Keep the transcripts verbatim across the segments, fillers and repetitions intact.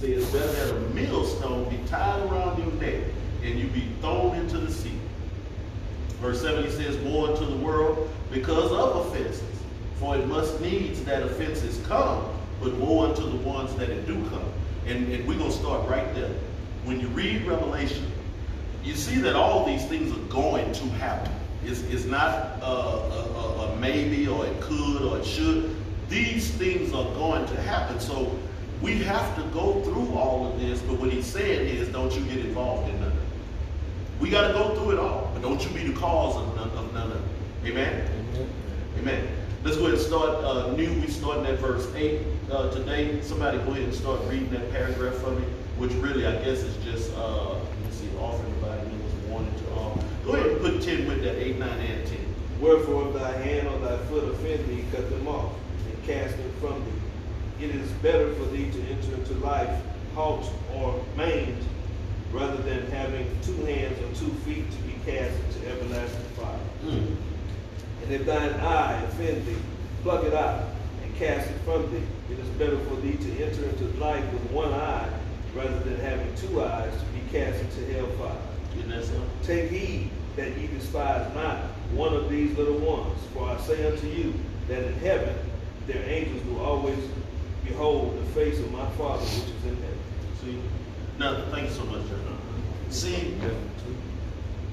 said, it's better that a millstone be tied around your neck and you be thrown into the sea. Verse seven, he says, woe unto the world because of offenses. For it must needs that offenses come, but woe unto the ones that it do come. And, and we're going to start right there. When you read Revelation, you see that all these things are going to happen. It's, it's not a, a, a maybe or it could or it should. These things are going to happen. So we have to go through all of this, but what he's saying is don't you get involved in none of it. We got to go through it all, but don't you be the cause of none of, none of it. Amen? Mm-hmm. Amen. Let's go ahead and start uh, new. We're starting at verse eight uh, today. Somebody go ahead and start reading that paragraph for me, which really I guess is just, uh, let me see, offering everybody that was wanted to offer. Go ahead and put ten with that, eight, nine, and ten. Wherefore, if thy hand or thy foot offend thee, cut them off and cast them from thee. It is better for thee to enter into life, halt or maimed, rather than having two hands or two feet to be cast into everlasting fire. Mm. And if thine eye offend thee, pluck it out and cast it from thee. It is better for thee to enter into life with one eye rather than having two eyes to be cast into hellfire. Take heed that ye despise not one of these little ones, for I say unto you that in heaven their angels will always behold the face of my Father which is in heaven. See? Now, thank you so much, John. See?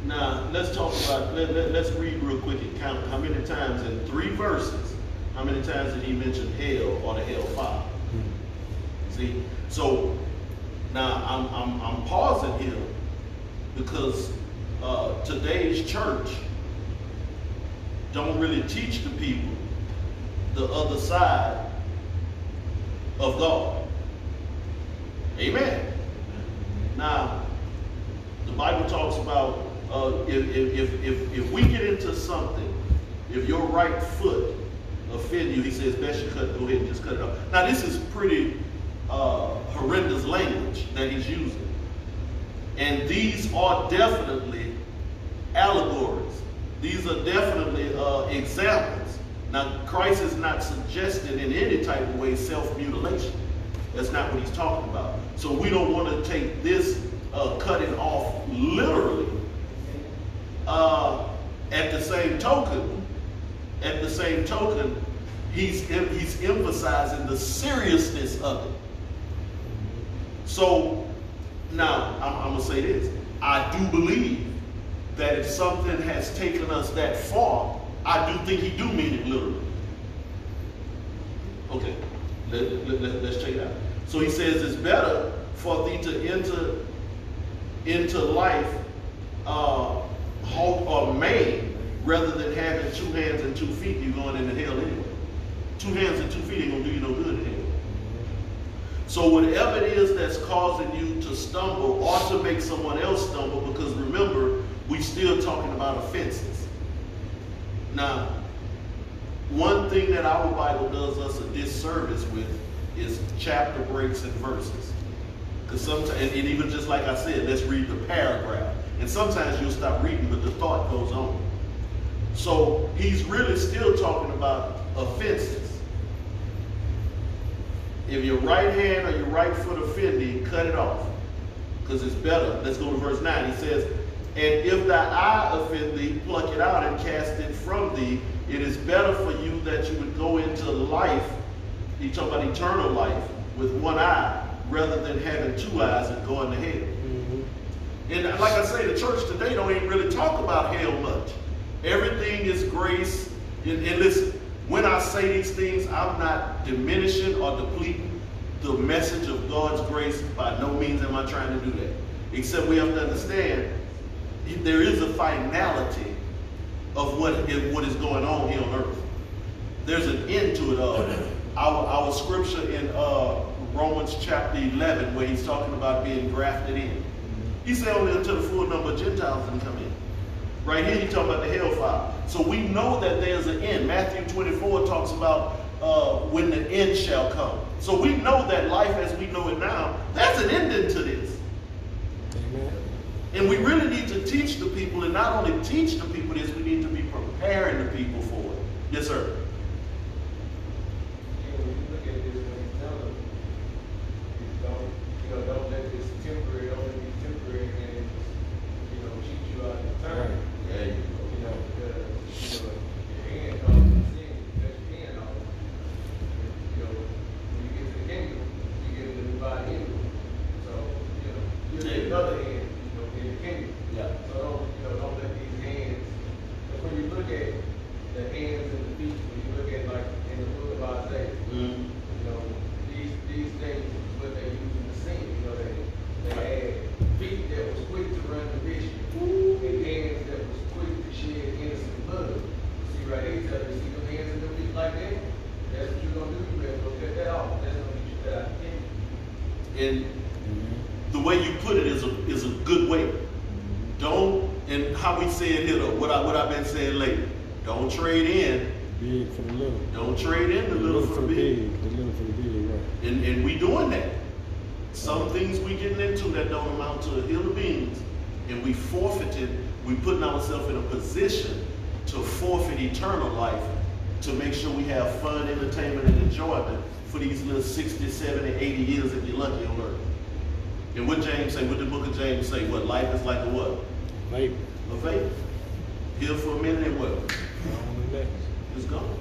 Now, let's talk about, let, let, let's read real quick and count how many times in three verses, how many times did he mention hell or the hellfire? Mm-hmm. See? So, now I'm, I'm, I'm pausing here because uh, today's church don't really teach the people the other side of God. Amen. Now, the Bible talks about Uh, if, if, if, if, if we get into something, if your right foot offend you, he says, best you cut, go ahead and just cut it off. Now, this is pretty uh, horrendous language that he's using. And these are definitely allegories. These are definitely uh, examples. Now, Christ is not suggesting in any type of way self-mutilation. That's not what he's talking about. So we don't want to take this uh, cutting off literally. Uh, at the same token, at the same token, he's, he's emphasizing the seriousness of it. So, now, I'm, I'm going to say this. I do believe that if something has taken us that far, I do think he do mean it literally. Okay, let, let, let, let's check it out. So he says it's better for thee to enter into life uh, halt or maimed, rather than having two hands and two feet, you're going into hell anyway. Two hands and two feet ain't going to do you no good in hell. So whatever it is that's causing you to stumble or to make someone else stumble, because remember, we're still talking about offenses. Now, one thing that our Bible does us a disservice with is chapter breaks and verses. Because sometimes, and even just like I said, let's read the paragraph. And sometimes you'll stop reading, but the thought goes on. So he's really still talking about offenses. If your right hand or your right foot offend thee, cut it off, because it's better. Let's go to verse nine. He says, and if thy eye offend thee, pluck it out and cast it from thee. It is better for you that you would go into life, he's talking about eternal life, with one eye, rather than having two eyes and going to hell. And like I say, the church today don't even really talk about hell much. Everything is grace. And, and listen, when I say these things, I'm not diminishing or depleting the message of God's grace. By no means am I trying to do that. Except we have to understand there is a finality of what, what is going on here on earth. There's an end to it. Uh, our, our scripture in uh, Romans chapter eleven, where he's talking about being grafted in. He said only until the full number of Gentiles can come in. Right here he's talking about the hellfire. So we know that there's an end. Matthew twenty-four talks about uh, when the end shall come. So we know that life as we know it now, that's an ending to this. Amen. And we really need to teach the people, and not only teach the people this, we need to be preparing the people for it. Yes, sir. Yeah, when you look at this, when he's telling them, he's telling them, his other hand, you know, being the king. Yeah. So don't, you know, don't let these hands, because when you look at the hands and the feet, when you look at like in the book of Isaiah, mm-hmm. you know, these these things is what they use in the scene, you know, they they had feet that was quick to run the mission, and hands that was quick to shed innocent blood. See right here, tell you, see them hands and them feet like that? That's what you're gonna do, you better go cut that off. That's gonna get you that identity. The way you put it is a is a good way. Don't, and how we say it here, though, what I what I've been saying lately. Don't trade in. Big for the little. Don't trade in the little, the little for the big. big. The little for the big, right? And and we doing that. Some things we getting into that don't amount to a hill of beans, and we forfeited. We putting ourselves in a position to forfeit eternal life to make sure we have fun, entertainment, and enjoyment for these little sixty, seventy, eighty years if you're lucky on earth. And what James say, what the book of James say, what life is like a what? Vapor. A vapor. Here for a minute and what? It's gone.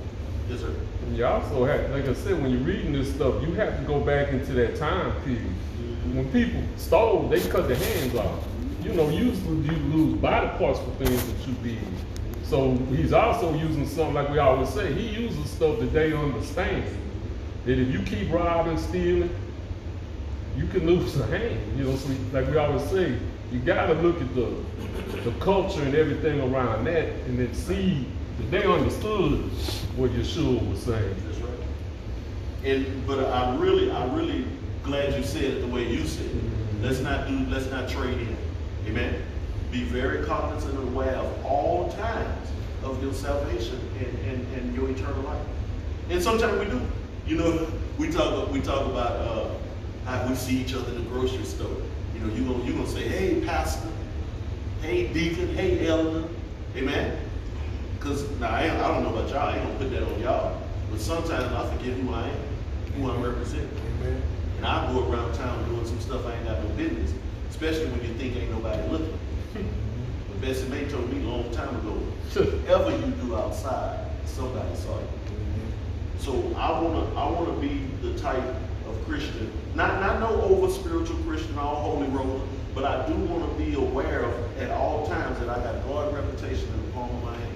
Yes, sir. And you also have, like I said, when you're reading this stuff, you have to go back into that time period. Mm-hmm. When people stole, they cut their hands off. You know, usually you lose body parts for things that you did. So he's also using something like we always say, he uses stuff that they understand. That if you keep robbing, stealing, you can lose a hand, you know, so like we always say, you gotta look at the the culture and everything around that and then see that they understood what Yeshua was saying. That's right. And but I'm really, I'm really glad you said it the way you said it. Mm-hmm. Let's not do, let's not trade in. Amen. Be very cognizant and aware of all times of your salvation and, and, and your eternal life. And sometimes we do. You know, we talk we talk about uh how we see each other in the grocery store. You know, you're gonna, you gonna say, hey, pastor, hey, deacon, hey, elder, amen? Because, now, I, I don't know about y'all, I ain't gonna put that on y'all, but sometimes I forget who I am, who I represent. Amen. And I go around town doing some stuff I ain't got no business, especially when you think ain't nobody looking. But Bessie May told me a long time ago, whatever you do outside, somebody saw you. Amen. So I wanna, I wanna be the type of Christian, not not no over spiritual Christian, all holy roller, but I do want to be aware of at all times that I got God's reputation in the palm of my hand.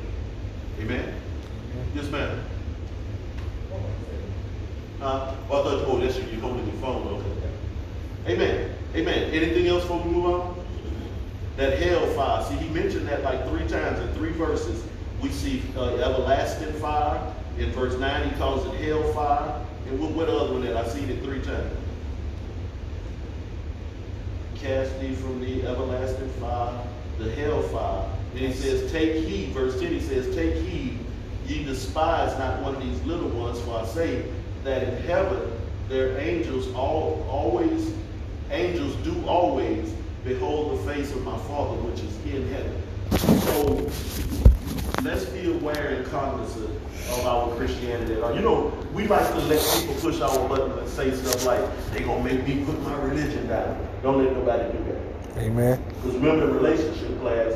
Amen. Amen. Yes, ma'am. Uh, oh, oh, that's you. You're holding your phone. Okay. Amen. Amen. Anything else before we move on? That hellfire. See, he mentioned that like three times in three verses. We see uh, everlasting fire in verse nine. He calls it hellfire. And what, what other one that I seen it three times? Cast thee from the everlasting fire, the hell fire. And he says, take heed, verse ten, he says, take heed, ye despise not one of these little ones, for I say that in heaven their angels all always, angels do always behold the face of my Father which is in heaven. So let's be aware and cognizant of our Christianity. You know, we like to let people push our buttons and say stuff like, they gonna make me put my religion down. Don't let nobody do that. Amen. Because remember in relationship class,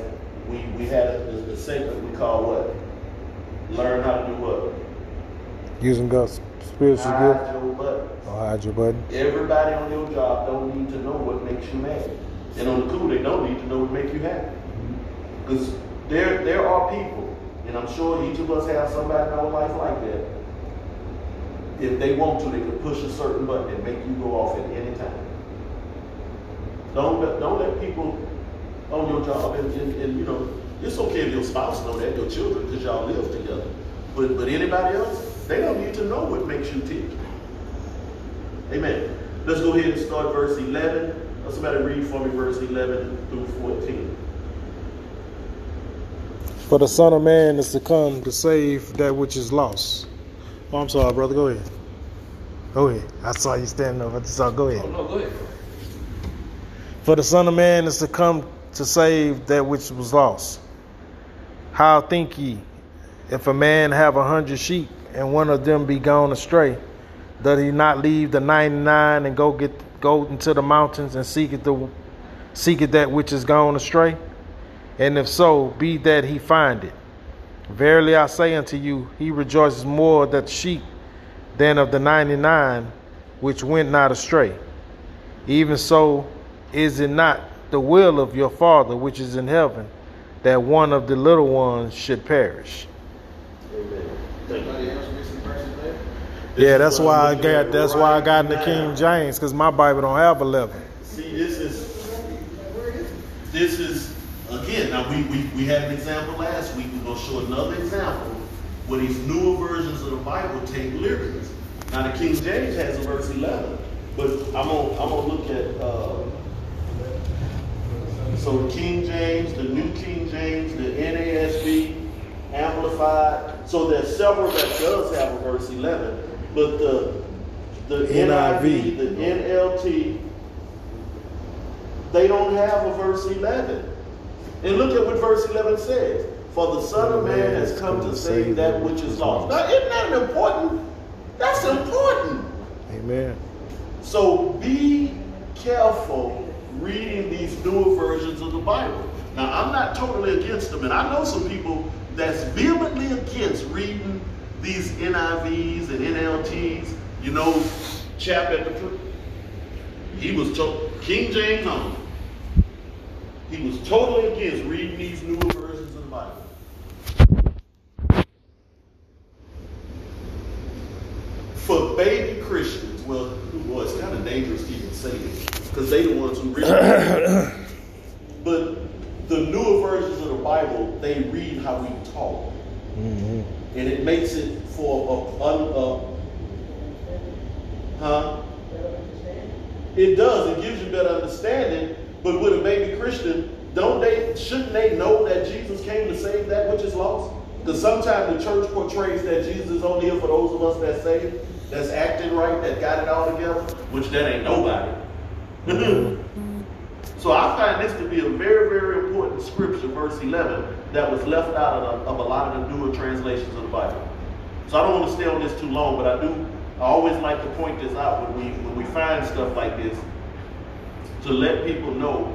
we, we had a, a segment we call what? Learn how to do what? Using God's spiritual gift. Hide your buttons. Or hide your button. Everybody on your job don't need to know what makes you mad. And on the cool, they don't need to know what makes you happy. Because there, there are people, and I'm sure each of us have somebody in our life like that. If they want to, they can push a certain button and make you go off at any time. Don't let, don't let people on your job, and, and, and you know, it's okay if your spouse know that, your children, because y'all live together. But but anybody else, they don't need to know what makes you tick. Amen. Let's go ahead and start verse eleven. Somebody read for me verse eleven through fourteen. For the Son of Man is to come to save that which is lost. Oh, I'm sorry, brother. Go ahead. Go ahead. I saw you standing up. I just saw. Go ahead. Oh, no, go ahead. For the Son of Man is to come to save that which was lost. How think ye, if a man have a hundred sheep and one of them be gone astray, doth he not leave the ninety-nine and go get go into the mountains and seek it the seek it that which is gone astray? And if so, be that he find it. Verily I say unto you, he rejoices more that the sheep than of the ninety-nine which went not astray. Even so, is it not the will of your Father which is in heaven, that one of the little ones should perish. Amen. Anybody else missing verses there? Yeah, that's why I got that's why I got in the King James, because my Bible don't have eleven. See, this is this is again, now we, we, we had an example last week. We're gonna show another example where these newer versions of the Bible take liberties. Now the King James has a verse eleven, but I'm gonna I'm gonna look at uh, so King James, the New King James, the N A S B, Amplified. So there's several that does have a verse eleven, but the the N I V, the N L T, they don't have a verse eleven. And look at what verse eleven says: "For the Son of Man has come to save that which is lost." Now, isn't that important? That's important. Amen. So be careful reading these newer versions of the Bible. Now, I'm not totally against them, and I know some people that's vehemently against reading these N I Vs and N L Ts. You know, chap at the, he was to, King James on. He was totally against reading these newer versions of the Bible. For baby Christians, well, boy, it's kind of dangerous to even say this, because they the ones who read it. But the newer versions of the Bible, they read how we talk. Mm-hmm. And it makes it for a, a, a huh? It does, it gives you better understanding. But with a baby Christian, don't they, shouldn't they know that Jesus came to save that which is lost? Because sometimes the church portrays that Jesus is only here for those of us that's saved, that's acting right, that got it all together, which that ain't nobody. Mm-hmm. So I find this to be a very, very important scripture, verse eleven, that was left out of, of a lot of the newer translations of the Bible. So I don't want to stay on this too long, but I do, I always like to point this out when we, when we find stuff like this, to let people know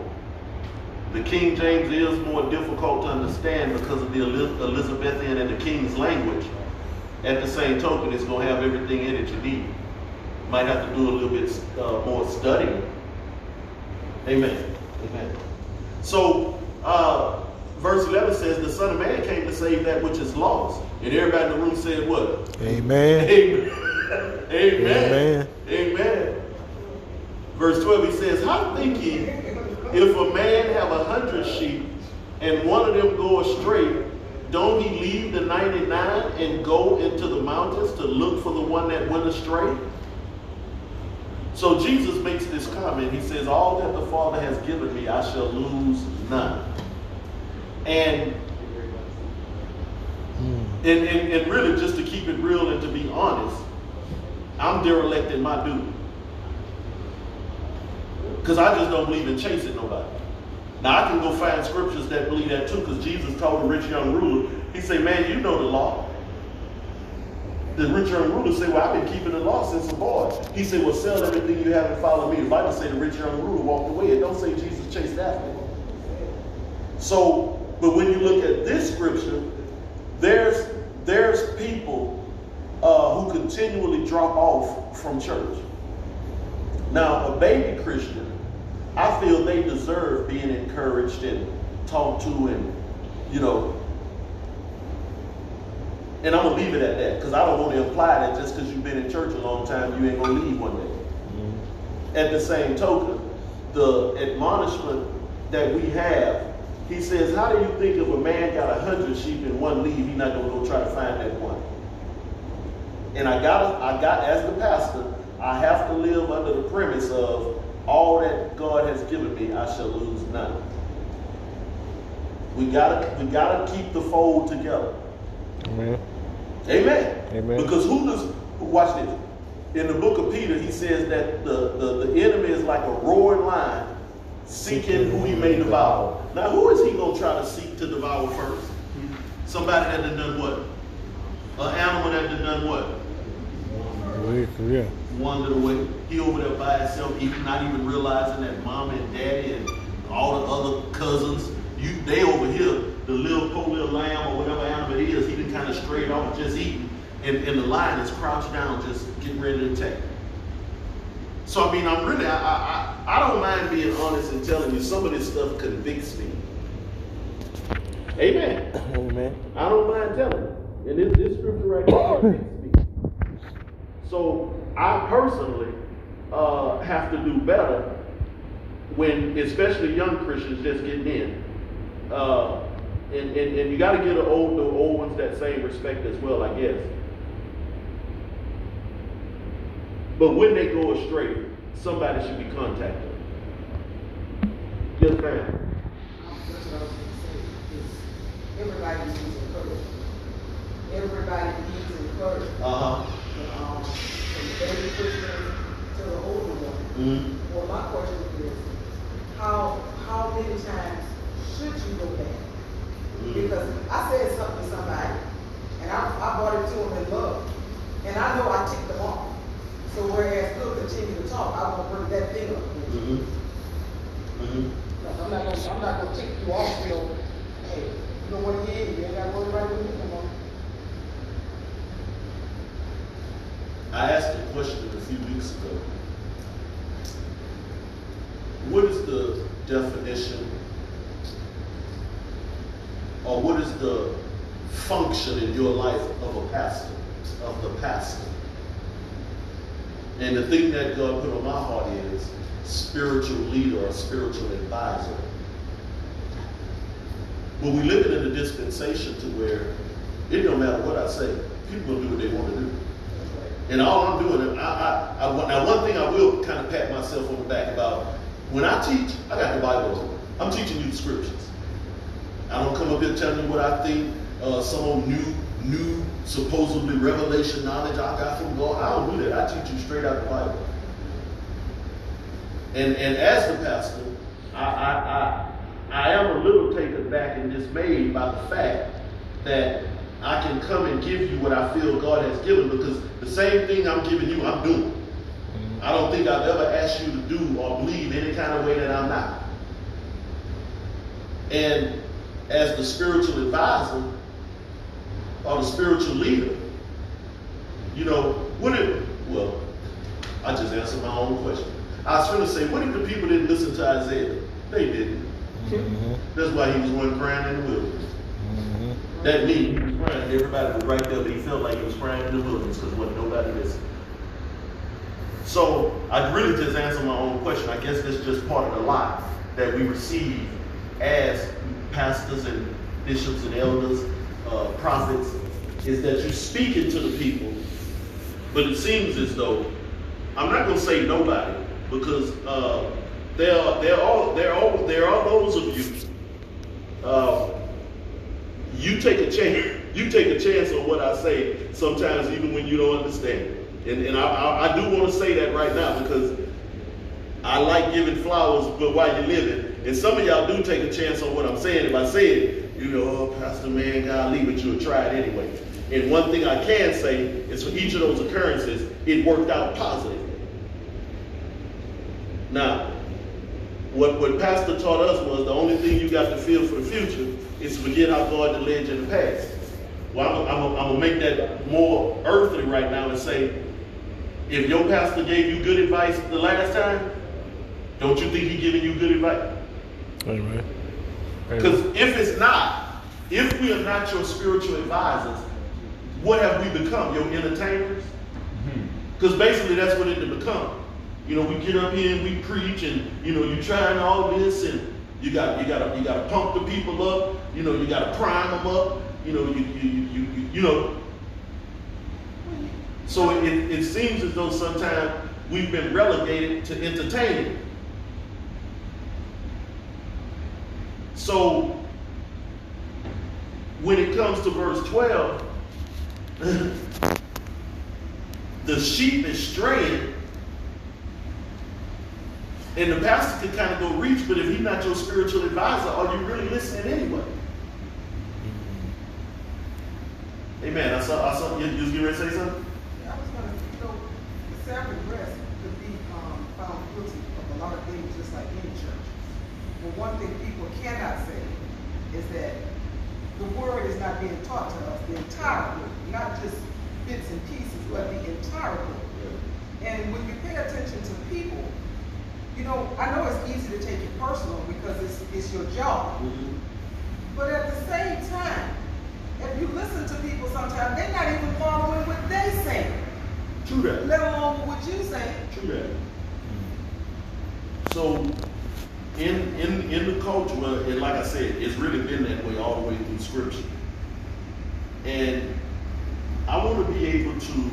the King James is more difficult to understand because of the Elizabethan and the King's language. At the same token, it's going to have everything in it you need. Might have to do a little bit uh, more studying. Amen. Amen. So, uh, verse eleven says, the Son of Man came to save that which is lost. And everybody in the room said what? Amen. Amen. Amen. Amen. Amen. Verse twelve, he says, how think ye, if a man have a hundred sheep, and one of them go astray, don't he leave the ninety-nine and go into the mountains to look for the one that went astray? So Jesus makes this comment. He says, all that the Father has given me, I shall lose none. And, mm. and, and, and really, just to keep it real and to be honest, I'm derelicting my duty. Because I just don't believe in chasing nobody. Now, I can go find scriptures that believe that too, because Jesus told the rich young ruler, he said, man, you know the law. The rich young ruler said, well, I've been keeping the law since a boy. He said, well, sell everything you have and follow me. The Bible said the rich young ruler walked away. It don't say Jesus chased after him. So, but when you look at this scripture, there's, there's people uh, who continually drop off from church. Now, a baby Christian, I feel they deserve being encouraged and talked to and, you know, and I'm going to leave it at that, because I don't want to imply that just because you've been in church a long time, you ain't going to leave one day. Mm-hmm. At the same token, the admonishment that we have, he says, how do you think if a man got a hundred sheep and one leave, he's not going to go try to find that one? And I got, I got as the pastor, I have to live under the premise of all that God has given me, I shall lose none. We gotta, we gotta keep the fold together. Amen. Amen. Amen. Because who does? Watch this. In the book of Peter, he says that the, the, the enemy is like a roaring lion, seeking who he may devour. Now, who is he gonna try to seek to devour first? Somebody that done done what? An animal that done done what? Yeah. Wandered away. He over there by himself, even not even realizing that mom and daddy and all the other cousins, you they over here, the little poor little lamb or whatever animal it is, he done kind of strayed off just eating. And, and the lion is crouched down, just getting ready to attack. So I mean, I'm really, I, I, I don't mind being honest and telling you some of this stuff convicts me. Amen. Amen. I don't mind telling you. And this, this scripture right here convicts me. So I personally uh, have to do better when, especially young Christians just getting in. Uh, and, and, and you got to give the old, the old ones that same respect as well, I guess. But when they go astray, somebody should be contacted. Yes, ma'am. That's what I was going to say, is everybody needs encouragement. Everybody needs encouragement. Uh-huh. But, um, from the baby Christian to the older one. Mm-hmm. Well, my question is, how how many times should you go back? Mm-hmm. Because I said something to somebody, and I, I brought it to them in love. And I know I ticked them off. So whereas we'll continue to talk, I'm gonna bring that thing up. Mm-hmm. Mm-hmm. No, I'm not gonna I'm not gonna take you off till, hey, you don't want to get in, you ain't gotta worry about me anymore. I asked a question a few weeks ago. What is the definition or what is the function in your life of a pastor, of the pastor? And the thing that God put on my heart is spiritual leader or spiritual advisor. But we live in a dispensation to where it don't matter what I say, people will do what they want to do. And all I'm doing, I, I, I, now one thing I will kind of pat myself on the back about, when I teach, I got the Bible. I'm teaching you the scriptures. I don't come up here telling you what I think, uh, some new, new, supposedly revelation knowledge I got from God. I don't do that. I teach you straight out the Bible. And and as the pastor, I I I, I am a little taken back and dismayed by the fact that I can come and give you what I feel God has given, because the same thing I'm giving you, I'm doing. I don't think I've ever asked you to do or believe any kind of way that I'm not. And as the spiritual advisor, or the spiritual leader, you know, what if, well, I just answered my own question. I was going to say, what if the people didn't listen to Isaiah? They didn't. Mm-hmm. That's why he was one crying in the wilderness. Mm-hmm. That means he was crying. Everybody was right there, but he felt like he was crying in the wilderness because wasn't nobody listening. So I really just answered my own question. I guess that's just part of the life that we receive as pastors and bishops and elders, Uh, prophets, is that you speak into the people, but it seems as though, I'm not going to say nobody, because uh, there are there are there are there are those of you. Uh, you take a chance. You take a chance on what I say sometimes, even when you don't understand it. And and I I, I do want to say that right now, because I like giving flowers, but while you're living, and some of y'all do take a chance on what I'm saying. If I say it, you know, oh, Pastor, man, God, leave it, you'll try it anyway. And one thing I can say is for each of those occurrences, it worked out positively. Now, what, what Pastor taught us was the only thing you got to feel for the future is to forget how God led you in the past. Well, I'm, I'm, I'm going to make that more earthly right now and say, if your pastor gave you good advice the last time, don't you think he's giving you good advice? Amen. Because if it's not, if we are not your spiritual advisors, what have we become? Your entertainers? Because basically that's what it has become. You know, we get up here and we preach, and you know, you're trying all this, and you got you got you got to pump the people up. You know, you got to prime them up. You know, you you you you, you know. So it, it, it seems as though sometimes we've been relegated to entertaining. So, when it comes to verse twelve, the sheep is straying, and the pastor can kind of go reach, but if he's not your spiritual advisor, are you really listening anyway? Hey man, I saw, I saw, you, you was getting ready to say something? Yeah, I was going to, you know, self-regress could be um, found guilty of a lot of things, just like any church. But one thing people cannot say is that the word is not being taught to us, the entire book, not just bits and pieces, but the entire book. And when you pay attention to people, know, I know it's easy to take it personal because it's, it's your job. Mm-hmm. But at the same time, if you listen to people sometimes, they're not even following what they say. True that. Let alone what you say. True that. So in in in the culture, well, and like I said, it's really been that way all the way through scripture. And I want to be able to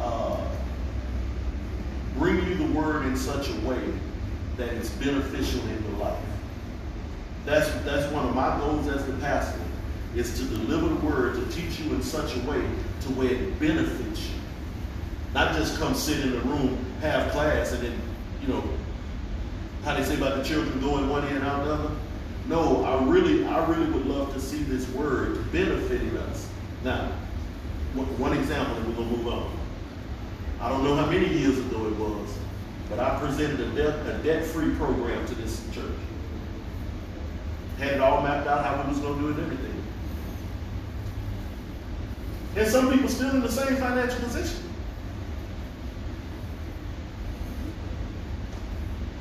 uh, bring you the word in such a way that it's beneficial in your life. That's, that's one of my goals as the pastor, is to deliver the word, to teach you in such a way to where it benefits you. Not just come sit in the room, have class, and then, you know, how they say about the children going one ear and out the other. No, I really, I really would love to see this word benefiting us. Now, one example, and we're going to move on. I don't know how many years ago it was, but I presented a debt, a debt-free program to this church. Had it all mapped out how we was going to do it and everything. And some people still in the same financial position.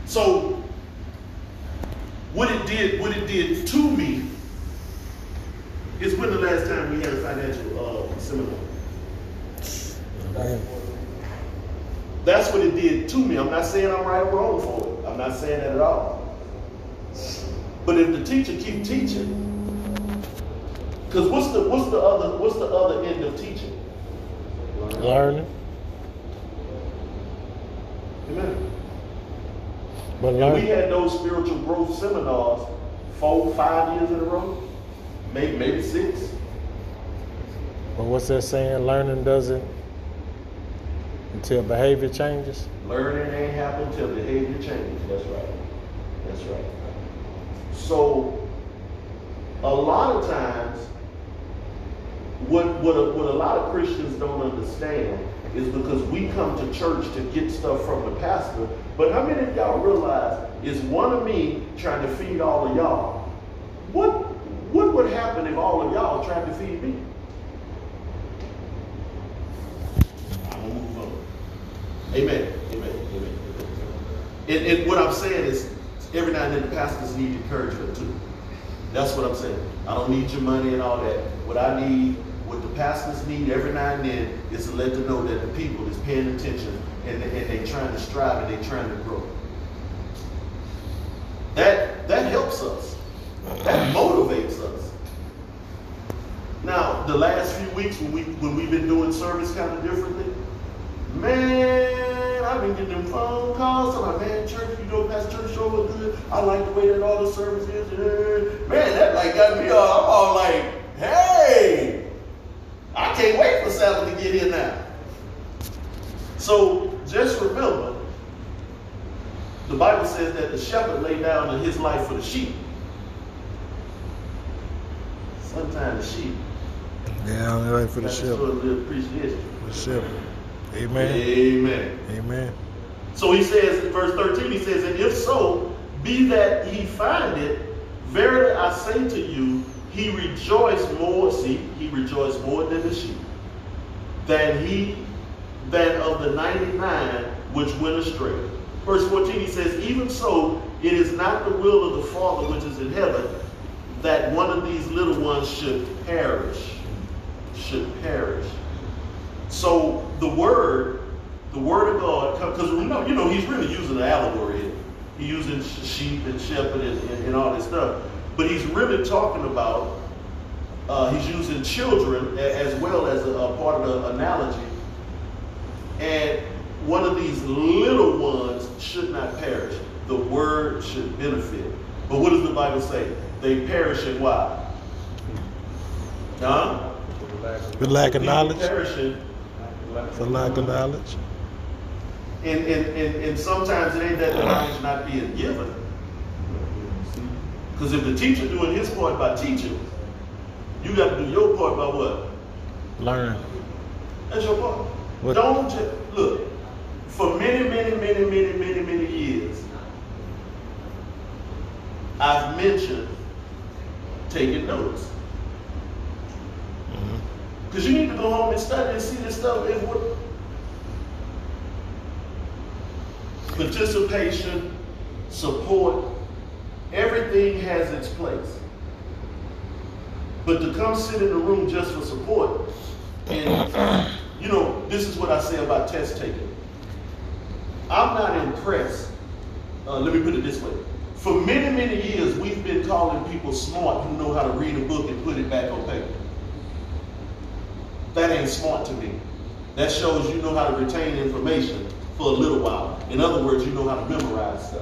So what it did, what it did to me is when the last time we had a financial uh, seminar. That's what it did to me. I'm not saying I'm right or wrong for it. I'm not saying that at all. But if the teacher keep teaching, because what's the what's the other what's the other end of teaching? Learning. Amen. But learn. And we had those spiritual growth seminars four, five years in a row, maybe maybe six. But what's that saying? Learning doesn't until behavior changes. Learning ain't happen until behavior changes. That's right. That's right. So, a lot of times, what, what, a, what a lot of Christians don't understand is because we come to church to get stuff from the pastor, but how many of y'all realize it's one of me trying to feed all of y'all? What, what would happen if all of y'all tried to feed me? I'm gonna move on. Amen. Amen. Amen. And, and what I'm saying is, every now and then the pastors need encouragement too. That's what I'm saying. I don't need your money and all that. What I need, what the pastors need every now and then is to let them know that the people is paying attention and, and they're trying to strive and they're trying to grow. That, that helps us. That motivates us. Now, the last few weeks when, we, when we've been doing service kind of differently, man, I've been getting them phone calls. I'm like, man, church, you know, Pastor Church show was good. I like the way that all the service is. Man, that like got me all, I'm all like, hey, I can't wait for Sabbath to get in now. So just remember, the Bible says that the shepherd laid down his life for the sheep. Sometimes the sheep. Yeah, I'm right for the shepherd. Sure the appreciation. The shepherd. Amen. Amen. Amen. So he says in verse thirteen, he says, and if so, be that he find it, verily I say to you, he rejoiced more, see, he rejoiced more than the sheep, than he, than of the ninety-nine which went astray. Verse fourteen, he says, even so, it is not the will of the Father which is in heaven that one of these little ones should perish, should perish. So the word, the word of God, because you know, you know, he's really using the allegory here. He's using sheep and shepherd and, and, and all this stuff. But he's really talking about, uh, he's using children as well as a, a part of the analogy. And one of these little ones should not perish. The word should benefit. But what does the Bible say? They perish in why? Huh? The lack of knowledge. The lack of knowledge. And, and, and, and sometimes it ain't that the knowledge not being given. Because if the teacher doing his part by teaching, you got to do your part by what? Learn. That's your part. What? Don't just, look, for many, many, many, many, many, many years, I've mentioned taking notes. Because you need to go home and study and see this stuff is what. participation, support, everything has its place. But to come sit in the room just for support, and you know, this is what I say about test taking. I'm not impressed. Uh, let me put it this way. For many, many years, we've been calling people smart who know how to read a book and put it back on paper. That ain't smart to me. That shows you know how to retain information for a little while. In other words, you know how to memorize stuff.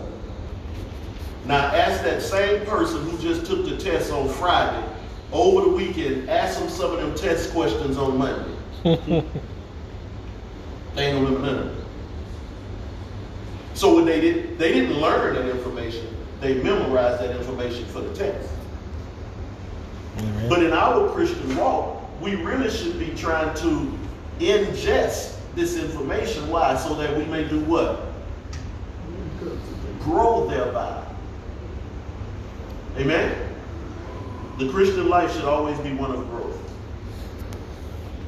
Now, ask that same person who just took the test on Friday, over the weekend, ask them some of them test questions on Monday. They ain't gonna remember none of it. So when they did, they didn't learn that information. They memorized that information for the test. Mm-hmm. But in our Christian walk, we really should be trying to ingest this information. Why? So that we may do what? Grow thereby. Amen? The Christian life should always be one of growth.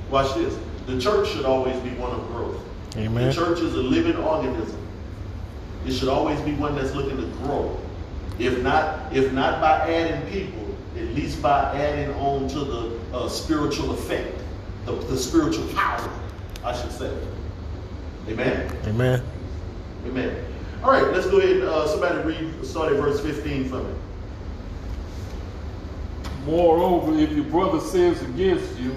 Watch this. The church should always be one of growth. Amen. The church is a living organism. It should always be one that's looking to grow. If not, if not by adding people, at least by adding on to the uh, spiritual effect, the, the spiritual power, I should say. Amen? Amen. Amen. All right, let's go ahead and uh, somebody read, start at verse fifteen for me. Moreover, if your brother sins against you,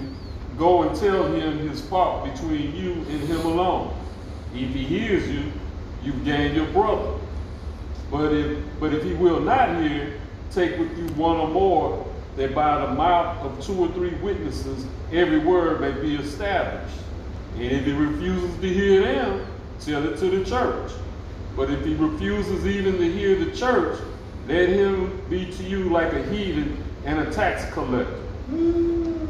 go and tell him his fault between you and him alone. If he hears you, you've gained your brother. But if, but if he will not hear, take with you one or more, that by the mouth of two or three witnesses every word may be established. And if he refuses to hear them, tell it to the church. But if he refuses even to hear the church, let him be to you like a heathen and a tax collector. Mm.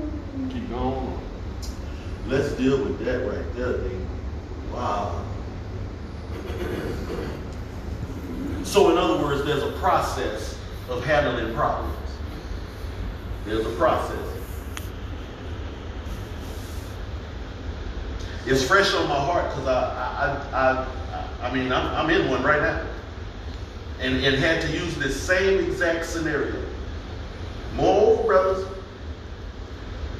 Keep going. Let's deal with that right there, David. Wow. So in other words, there's a process of handling problems. There's a process. It's fresh on my heart because I, I, I, I mean, I'm, I'm in one right now, and and had to use this same exact scenario. Moreover, brothers,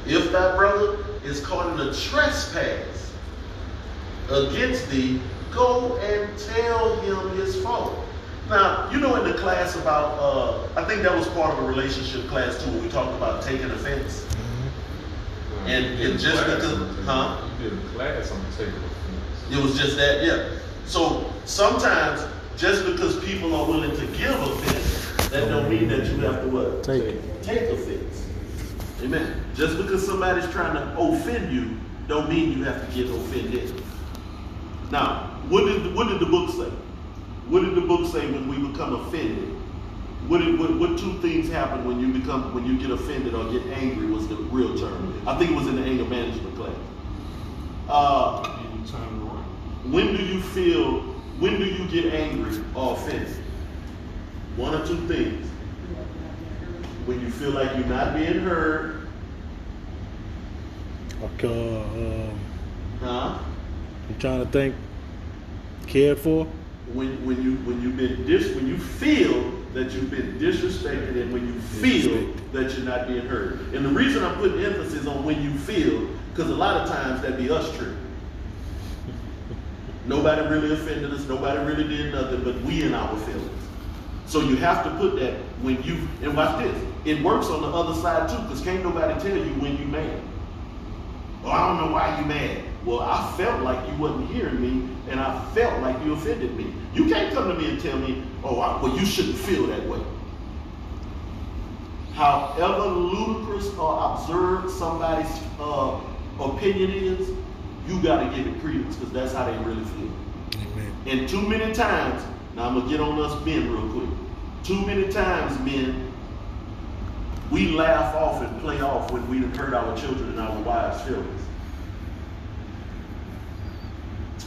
if thy brother is caught in a trespass against thee, go and tell him his fault. Now, you know in the class about, uh, I think that was part of a relationship class too, when we talked about taking offense. Mm-hmm. And, and just because, huh? You did a class on taking offense. It was just that, yeah. So sometimes, just because people are willing to give offense, that don't mean that you have to what? Take it. Take offense. Amen. Just because somebody's trying to offend you, don't mean you have to get offended. Now, what did, what did the book say? What did the book say when we become offended? What, did, what, what two things happen when you become when you get offended or get angry was the real term. I think it was in the anger management class. Uh, when do you feel, when do you get angry or offended? One or two things. When you feel like you're not being heard. Okay. Uh, huh? I'm trying to think. Cared for. When when you when you've been dis when you feel that you've been disrespected, and when you feel that you're not being heard. And the reason I'm putting emphasis on when you feel, because a lot of times that be us true. Nobody really offended us. Nobody really did nothing, but we in our feelings. So you have to put that when you, and watch this. It works on the other side too, because can't nobody tell you when you mad. Oh, I don't know why you mad. Well, I felt like you wasn't hearing me, and I felt like you offended me. You can't come to me and tell me, oh, I, well, you shouldn't feel that way. However ludicrous or absurd somebody's uh, opinion is, you got to give it credence, because that's how they really feel. Amen. And too many times, now I'm going to get on us men real quick. Too many times, men, we laugh off and play off when we hurt our children and our wives' feelings.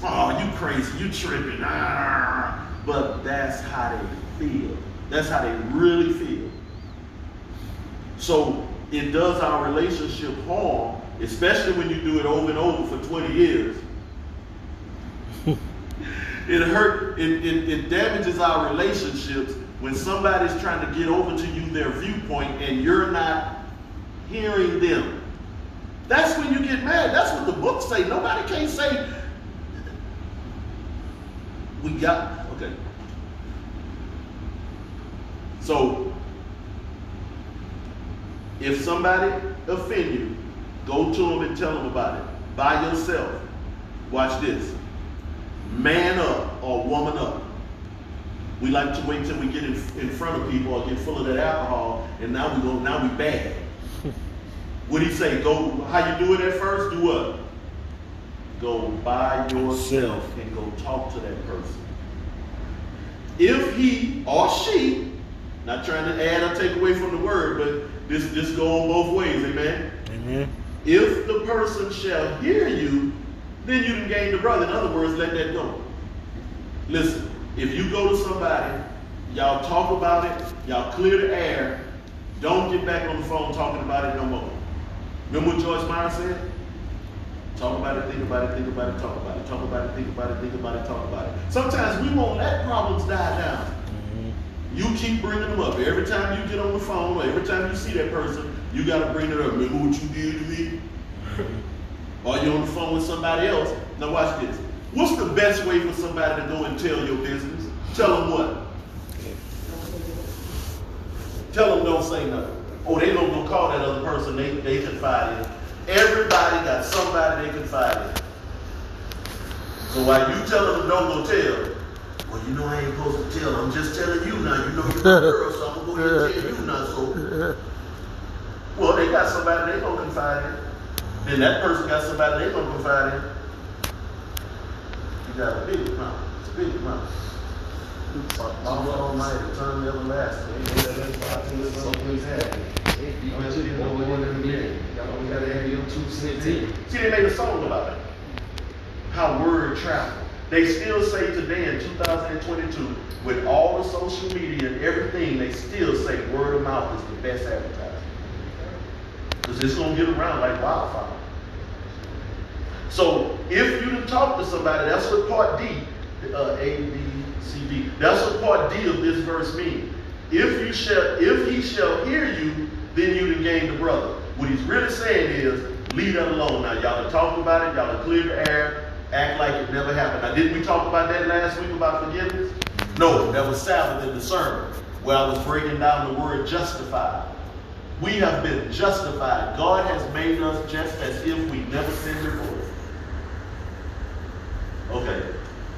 Oh, you crazy, you tripping, ah. But that's how they feel. That's how they really feel. So it does our relationship harm, especially when you do it over and over for twenty years. It hurt, it, it, it damages our relationships when somebody's trying to get over to you their viewpoint and you're not hearing them. That's when you get mad. That's what the books say. Nobody can't say, we got, okay. So, if somebody offend you, go to them and tell them about it. By yourself. Watch this. Man up or woman up. We like to wait till we get in, in front of people or get full of that alcohol, and now we go, now we bad. What did he say? Go. How you do it at first? Do what? Go by yourself and go talk to that person. If he or she, not trying to add or take away from the word, but this this go on both ways, amen. Amen. If the person shall hear you, then you can gain the brother. In other words, let that go. Listen, if you go to somebody, y'all talk about it, y'all clear the air, don't get back on the phone talking about it no more. Remember what Joyce Meyer said? Talk about it, think about it, think about it, talk about it, talk about it, think about it, think about it, talk about it. Sometimes we won't let problems die down. Mm-hmm. You keep bringing them up. Every time you get on the phone or every time you see that person, you got to bring it up. Remember what you did to me? Or you're on the phone with somebody else. Now watch this. What's the best way for somebody to go and tell your business? Tell them what? Tell them don't say nothing. Oh, they don't go call that other person they, they confide in. Everybody got somebody they confide in. So while you tell them don't go tell, well, you know I ain't supposed to tell. I'm just telling you now. You know you're a girl, so I'm going to go ahead and tell you now. So, well, they got somebody they don't confide in. Then that person got somebody they don't confide in. You got a big problem. It's a big problem. Allah Almighty, eternal, everlasting. Amen. That's you know more than me. Y'all only got to have your two cents in. See, they made a song about it. How word travel. They still say today in two thousand twenty-two, with all the social media and everything, they still say word of mouth is the best advertising. Because it's going to get around like wildfire. So if you talk to somebody, that's what part D, uh, A, B, C, D, that's what part D of this verse means. If you shall, if he shall hear you, then you can gain the brother. What he's really saying is, leave that alone. Now y'all are talking about it, y'all are clear the air, act like it never happened. Now didn't we talk about that last week about forgiveness? No, that was Sabbath in the sermon, where I was breaking down the word justified. We have been justified. God has made us just as if we never sinned before. Okay,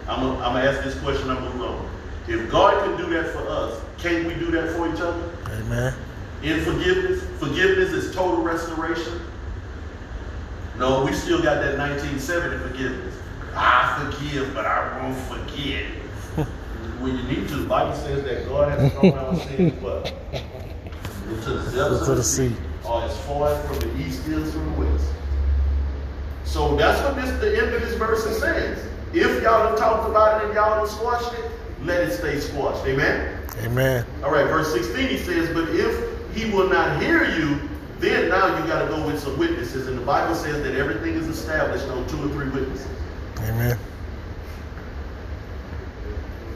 I'm gonna, I'm gonna ask this question, I'm gonna move on. If God can do that for us, can't we do that for each other? Amen. In forgiveness, forgiveness is total restoration. No, we still got that nineteen seventy forgiveness. I forgive, but I won't forget. When you need to, the Bible says that God has thrown our sins, but to the depths of the sea, or as far from the east is from the west. So that's what this, the end of this verse is saying. If y'all have talked about it and y'all have squashed it, let it stay squashed. Amen? Amen. All right, verse sixteen, he says, but if he will not hear you, then now you got to go with some witnesses. And the Bible says that everything is established on two or three witnesses. Amen.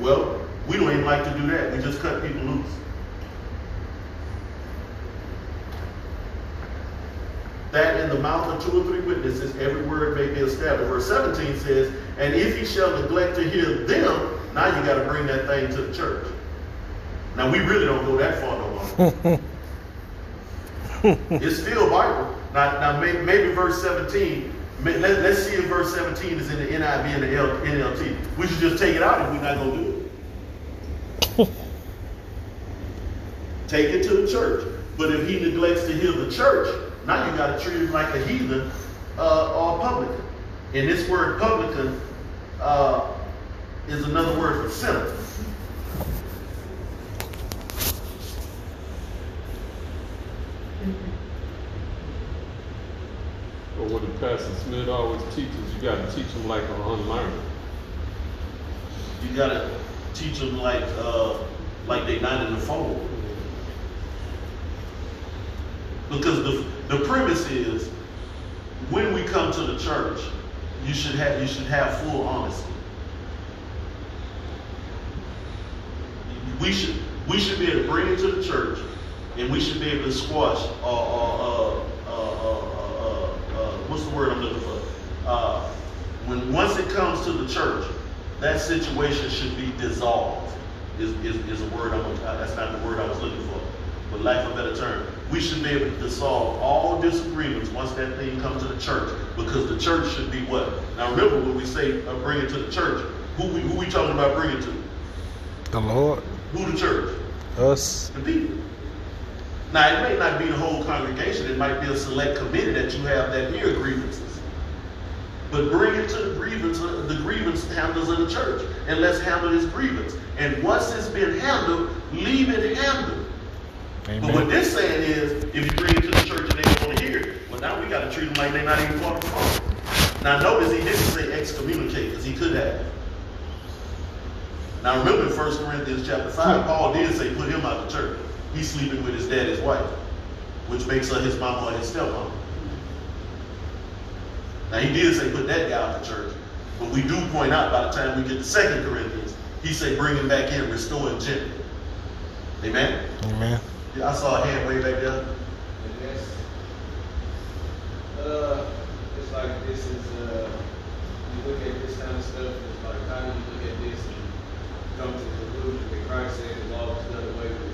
Well, we don't even like to do that. We just cut people loose. That in the mouth of two or three witnesses, every word may be established. Verse seventeen says, and if he shall neglect to hear them, now you got to bring that thing to the church. Now, we really don't go that far no more. It's still Bible. Now, now may, maybe verse seventeen, may, let, let's see if verse seventeen is in the N I V and the L, N L T. We should just take it out if we're not going to do it. Take it to the church. But if he neglects to hear the church, now you got to treat him like a heathen uh, or a publican. And this word publican uh, is another word for sinner. Well, what did Pastor Smith always teaches, you got to teach him like an unlearner. You got to teach him like uh, like they not in the fold. Because the the premise is, when we come to the church, you should have you should have full honesty. we should we should be able to bring it to the church, and we should be able to squash uh, uh, uh, uh, uh, uh, what's the word I'm looking for? Uh, when once it comes to the church, that situation should be dissolved. Is is, is a word I'm gonna, that's not the word I was looking for, but lack of a better term. We should be able to dissolve all disagreements once that thing comes to the church, because the church should be what? Now remember when we say uh, bring it to the church, who we who we talking about bringing to? The Lord. Who the church? Us. The people. Now it may not be the whole congregation, it might be a select committee that you have that hear grievances. But bring it to the grievance, the grievance handlers of the church, and let's handle this grievance. And once it's been handled, leave it handled. Amen. But what they're saying is, if you bring it to the church and they don't want to hear it, well, now we got to treat them like they're not even part of the problem. Now, notice he didn't say excommunicate, because he could have. Now, remember in First Corinthians chapter five, Paul did say put him out of the church. He's sleeping with his daddy's wife, which makes her his mama or his stepmama. Now, he did say put that guy out of the church. But we do point out, by the time we get to Second Corinthians, he said bring him back in, restore him gently. Amen? Amen. I saw a hand way back there. Yes. Uh, it's like this is, uh, you look at this kind of stuff, it's like how do you look at this and come to the conclusion that Christ said the law was done away with?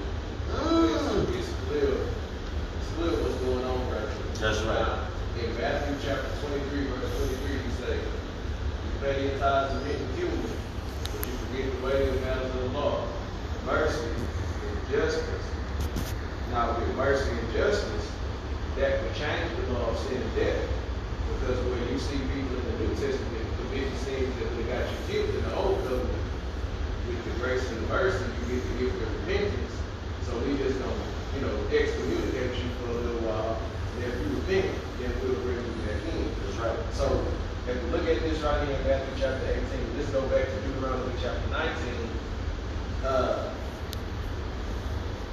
It's clear. It's clear what's going on right now. That's right. Now, in Matthew chapter twenty-three, verse twenty-three, you say, you pay your tithes and hidden human, but you forget the way and matters of the law, mercy and justice. Now, with mercy and justice, that would change the law of sin and death. Because when you see people in the New Testament committing sins that we got you guilty in the Old Covenant, with the grace and the mercy, you get the gift of repentance. So we just don't, you know, excommunicate you for a little while. And if you repent, then we'll bring you back in. That's right. So, if we look at this right here in Matthew chapter eighteen, let's go back to Deuteronomy chapter nineteen. Uh,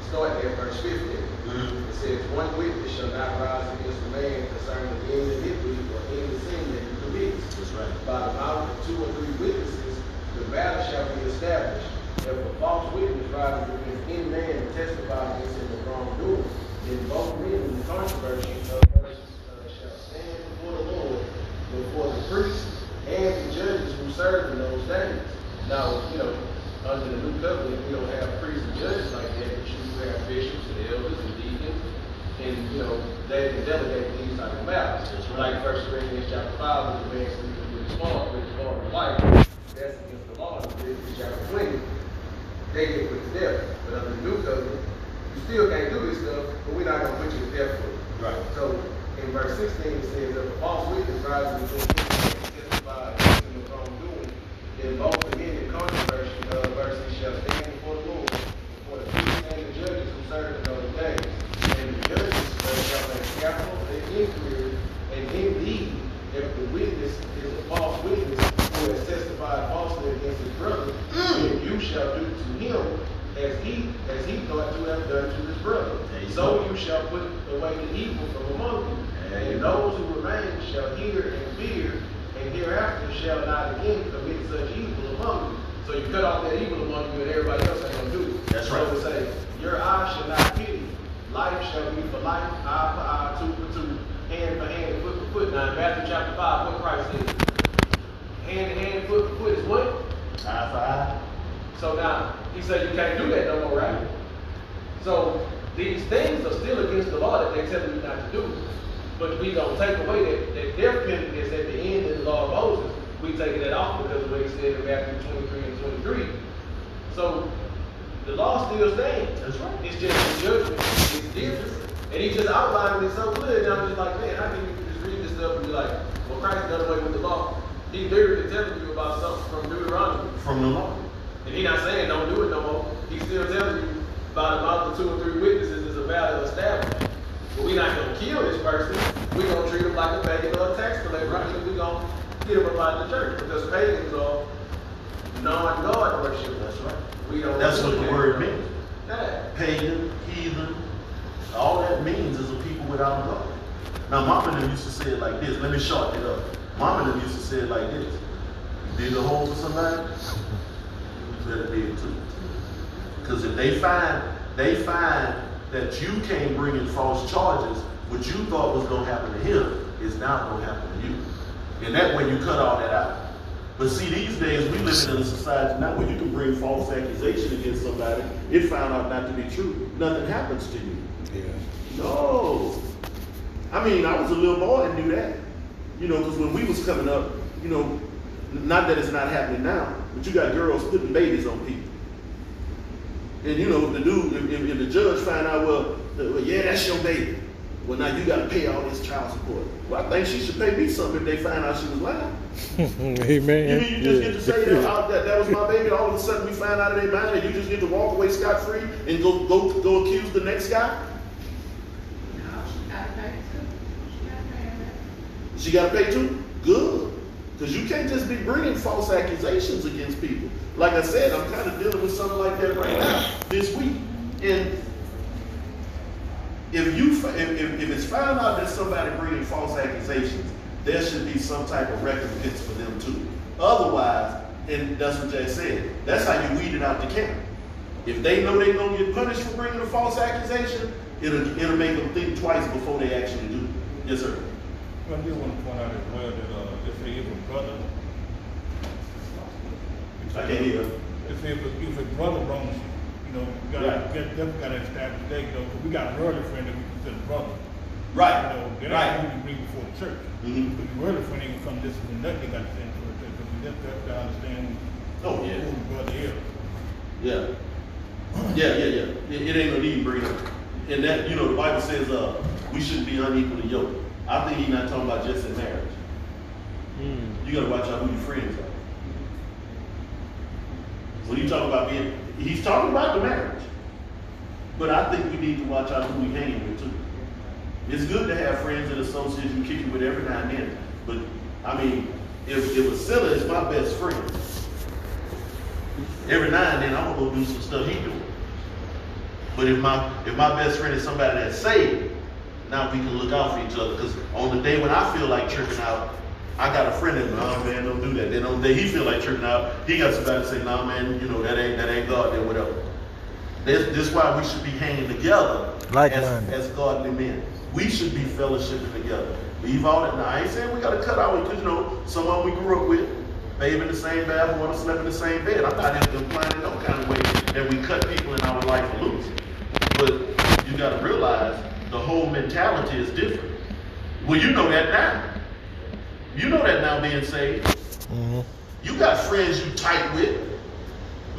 Start at verse fifteen. Mm-hmm. It says, one witness shall not rise against a man concerning any iniquity or any sin that he commits. That's right. By the mouth of two or three witnesses, the matter shall be established. If a false witness rises against any man and testifies against him of wrongdoing, then both men in the controversy of us uh, shall stand before the Lord, before the priests and the judges who serve in those days. Now, you know, under the new covenant, we don't have priests and judges like that, but you do have bishops and elders and deacons, and you know they can delegate these type of matters. It's like First Corinthians chapter five, when the man sleeps with his father, with his father's wife, that's against the law. In chapter twenty, they get put to death. But under the new covenant, you still can't do this stuff, but we're not gonna put you to death for it. Right. So in verse sixteen, it says that the false witness rises against him and testifies in the wrongdoing, then both again in controversy of uh, verse he shall stand before the Lord, before the priests and the judges who serve in those days. And the judges shall make capital and inquiry, and indeed, if the witness is a false witness who has testified falsely against his brother, then you shall do to him as he as he thought to have done to his brother. And so you shall put away the evil from among you, and those who remain shall hear and fear, and hereafter shall not again commit such evil among you. So you cut off that evil among you, and everybody else ain't gonna do it. That's right. So it says, your eye shall not pity. Life shall be for life, eye for eye, tooth for tooth, hand for hand, foot for foot. Now in Matthew chapter five, what Christ is? Hand to hand, foot for foot is what? Eye for eye. So now, he said you can't do that no more, right? So these things are still against the law that they're telling you not to do. But we don't take away that, that their penalty is at the end of the law of Moses. We take that off because of what he said in Matthew twenty-three and twenty-three. So the law still stands. That's right. It's just the judgment. It's different. And he just outlined it so good. And I'm just like, man, how can you just read this stuff and be like, well, Christ done away with the law? He literally telling you about something from Deuteronomy. From the law. And he's not saying don't do it no more. He's still telling you by the mouth of two or three witnesses is a valid establishment. But we're not going to kill this person. We're going to treat him like a pagan or a tax collector. Right? We're going to get him about the church. Because pagans are non-God worship. That's right. We don't That's what the word means. Yeah. Pagan, heathen, all that means is a people without God. Now, Mama and them used to say it like this. Let me shorten it up. Mama and them used to say it like this. You dig a hole for somebody? You better dig it too. Because if they find they find that you came bringing false charges, what you thought was going to happen to him is now going to happen to you. And that way you cut all that out. But see, these days we live in a society now where you can bring false accusation against somebody. It found out not to be true. Nothing happens to you. Yeah. No. I mean, I was a little boy and knew that. You know, because when we was coming up, you know, not that it's not happening now, but you got girls putting babies on people. And you know, the dude, if, if the judge find out, well, well, yeah, that's your baby. Well, now you got to pay all this child support. Well, I think she should pay me something if they find out she was lying. Amen. You, you just yeah. get to say that, that that was my baby. All of a sudden, we find out they lying, and you just get to walk away scot free and go go go accuse the next guy. No, she got to pay too. She got to pay too. Good, because you can't just be bringing false accusations against people. Like I said, I'm kind of dealing with something like that right now this week, and. If you if, if it's found out that somebody bringing false accusations, there should be some type of recompense for them too. Otherwise, and that's what Jay said, that's how you weed it out the camp. If they know they're gonna get punished for bringing a false accusation, it'll it'll make them think twice before they actually do. Yes, sir. Well, I just want to point out as well that uh, if they even brother, if they, I can't hear. If they, if a brother wrongs you. You know, we gotta yeah. get, we gotta establish that, you know, because we got an early friend that we consider brother. Right. You know, they're not going to bring before the church. Mm-hmm. But your early friend ain't gonna come discipline that they gotta send to the church because we just have to understand oh, yeah. who the brother is. Yeah. Yeah, yeah, yeah. It, it ain't no need to bring up. And that, you know, the Bible says uh, we shouldn't be unequally yoked. I think he's not talking about just in marriage. Mm. You gotta watch out who your friends are. When you talk about being, he's talking about the marriage. But I think we need to watch out who we hang with too. It's good to have friends and associates you kick it with every now and then. But I mean, if if Asilla is my best friend, every now and then I'm gonna go do some stuff he doing. But if my if my best friend is somebody that's saved, now we can look out for each other. Because on the day when I feel like tripping out, I got a friend that, nah, man, don't do that. Then on the day he feel like tripping out, he got somebody to say, nah, man, you know, that ain't that ain't God, then whatever. This this why we should be hanging together like as, as godly men. We should be fellowshipping together. Leave all that. Now, I ain't saying we got to cut out because, you know, some of them we grew up with, babe in the same bathroom, slept in the same bed. I'm not even implying in no kind of way that we cut people in our life loose. But you got to realize the whole mentality is different. Well, you know that now. You know that now being saved. Mm-hmm. You got friends you tight with,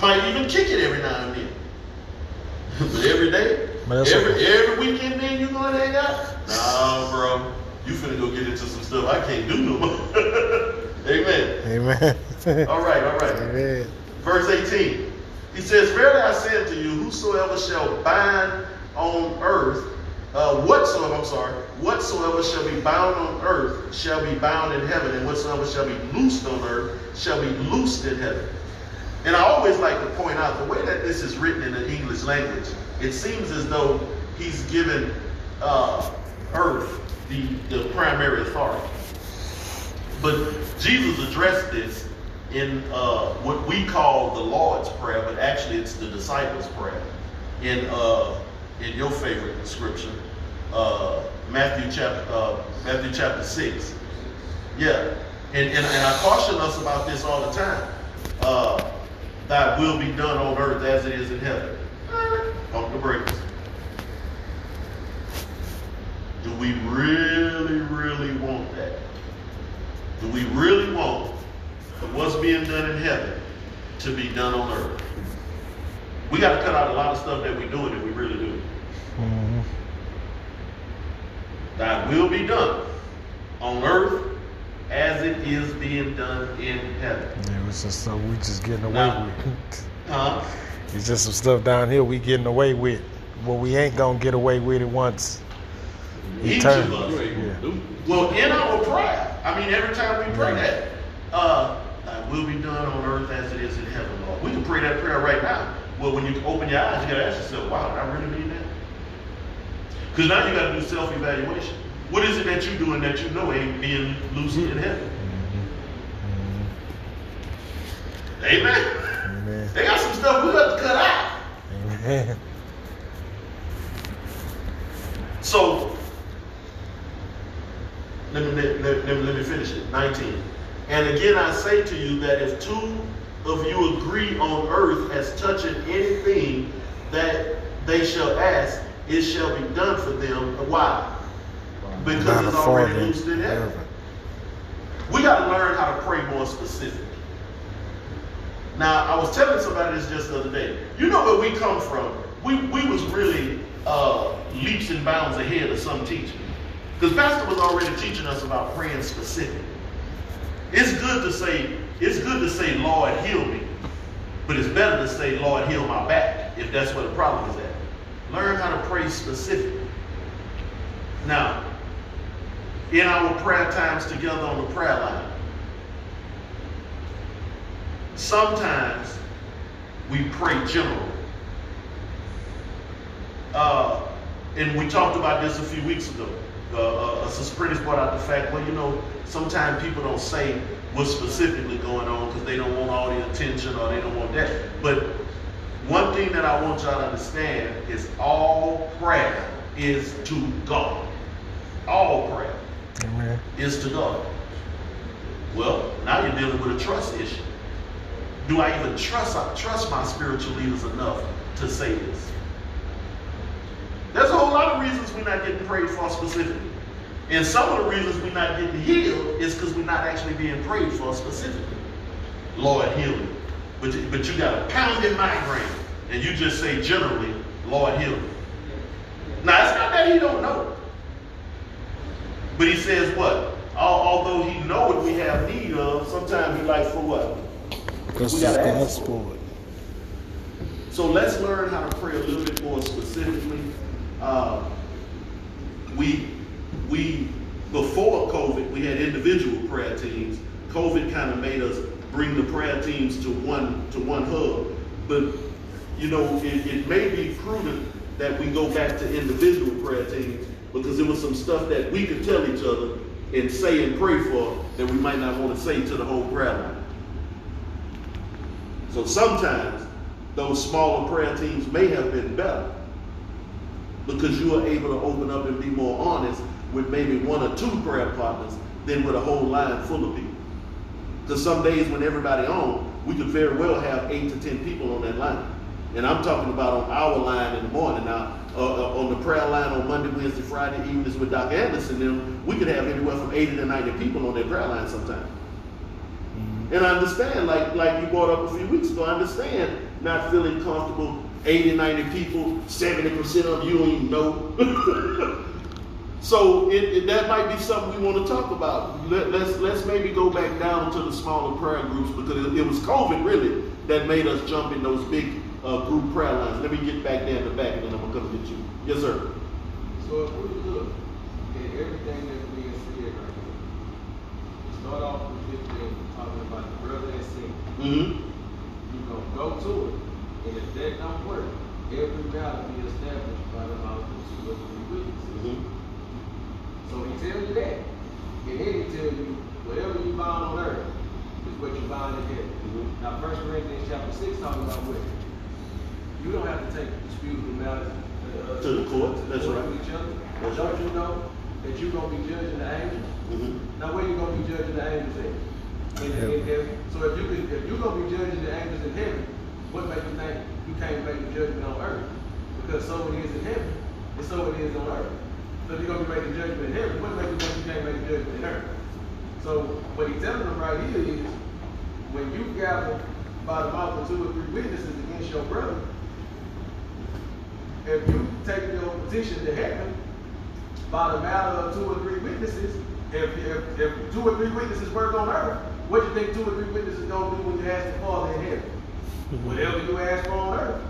might even kick it every now and then. But every day, but every okay. every weekend, then you gonna hang out? Nah, bro, you finna go get into some stuff I can't do no more. Amen. Amen. all right, all right. Amen. Verse eighteen, he says, "Verily I say unto you, whosoever shall bind on earth." Uh, whatsoever, I'm sorry, whatsoever shall be bound on earth shall be bound in heaven, and whatsoever shall be loosed on earth shall be loosed in heaven. And I always like to point out the way that this is written in the English language, it seems as though he's given uh, earth the, the primary authority. But Jesus addressed this in uh, what we call the Lord's Prayer, but actually it's the disciples' prayer. In uh, in your favorite scripture, uh, Matthew chapter uh, Matthew chapter six, yeah, and, and and I caution us about this all the time. Uh, Thy will be done on earth as it is in heaven. Pump the brakes. Do we really, really want that? Do we really want what's being done in heaven to be done on earth? We got to cut out a lot of stuff that we're doing if we really do. Mm-hmm. Thy will be done on earth as it is being done in heaven. Yeah, it was just stuff we just getting away now, with. Huh? It's just some stuff down here we getting away with. Well, we ain't going to get away with it once. Each eternally. Of us. Yeah. Well, in our prayer, I mean, every time we pray yeah. that, uh, thy will be done on earth as it is in heaven, Lord. We can pray that prayer right now. Well, when you open your eyes, you got to ask yourself, wow, did I really mean that? Because now you got to do self-evaluation. What is it that you're doing that you know ain't being loose in heaven? Amen. Amen. They got some stuff we got to cut out. Man. So, let me, let, let, let, me, let me finish it. nineteen. And again, I say to you that if two of you agree on earth as touching anything that they shall ask, it shall be done for them. Why? Because it's already loosed in heaven. We got to learn how to pray more specific. Now, I was telling somebody this just the other day. You know where we come from. We we was really uh, leaps and bounds ahead of some teaching. Because Pastor was already teaching us about praying specific. It's good to say, it's good to say, Lord, heal me. But it's better to say, Lord, heal my back, if that's where the problem is at. Learn how to pray specific. Now, in our prayer times together on the prayer line, sometimes we pray general. Uh, and we talked about this a few weeks ago. Uh, uh, Sister Prentice brought out the fact, well, you know, sometimes people don't say what's specifically going on because they don't want all the attention or they don't want that. But one thing that I want y'all to understand is all prayer is to God. All prayer Amen. Is to God. Well, now you're dealing with a trust issue. Do I even trust I trust my spiritual leaders enough to say this? There's a whole lot of reasons we're not getting prayed for specifically. And some of the reasons we're not getting healed is because we're not actually being prayed for specifically. Lord, heal me. But, but you got a pounding migraine and you just say generally, Lord, heal me. Now, it's not that he don't know. But he says what? Although he knows what we have need of, sometimes he likes for what? Because we got to ask for it. So let's learn how to pray a little bit more specifically. Uh, we, we, before COVID, we had individual prayer teams. COVID kind of made us bring the prayer teams to one to one hub. But, you know, it, it may be prudent that we go back to individual prayer teams because it was some stuff that we could tell each other and say and pray for that we might not want to say to the whole prayer line. So sometimes those smaller prayer teams may have been better because you are able to open up and be more honest with maybe one or two prayer partners than with a whole line full of people. Because some days when everybody on, we could very well have eight to ten people on that line. And I'm talking about on our line in the morning now, uh, on the prayer line on Monday, Wednesday, Friday evenings with Doctor Anderson, them, we could have anywhere from eighty to ninety people on that prayer line sometimes. Mm-hmm. And I understand, like, like you brought up a few weeks ago, I understand not feeling comfortable, eighty, ninety people, seventy percent of you don't even know. So it, it, that might be something we want to talk about. Let, let's, let's maybe go back down to the smaller prayer groups because it, it was COVID really that made us jump in those big Uh, group prayer lines. Let me get back there in the back and then I'm going to come get you. Yes, sir. So if we look at everything that's being said right here, we start off with this thing talking about the brother and sister. Mm-hmm. You're going to go to it. And if that don't work, every battle will be established by the mouth of two or three witnesses. Mm-hmm. So he tells you that. And then he tells you, whatever you bind on earth is what you bind in heaven. Mm-hmm. Now, First Corinthians chapter six talking about what? You don't have to take disputable matters uh, to the court. That's right. Each other. That's don't right. you know that you're going to be judging the angels? Mm-hmm. Now, where are you going to be judging the angels at? In, in heaven. So, if, you could, if you're going to be judging the angels in heaven, what makes you think you can't make a judgment on earth? Because so it is in heaven, and so it is on earth. So, if you're going to be making judgment in heaven, what makes you think you can't make a judgment on earth? So, what he's telling them right here is when you gather by the mouth of two or three witnesses against your brother, if you take your petition to heaven by the matter of two or three witnesses, if, if, if two or three witnesses work on earth, what do you think two or three witnesses going to do when you ask the Father in heaven? Whatever you ask for on earth,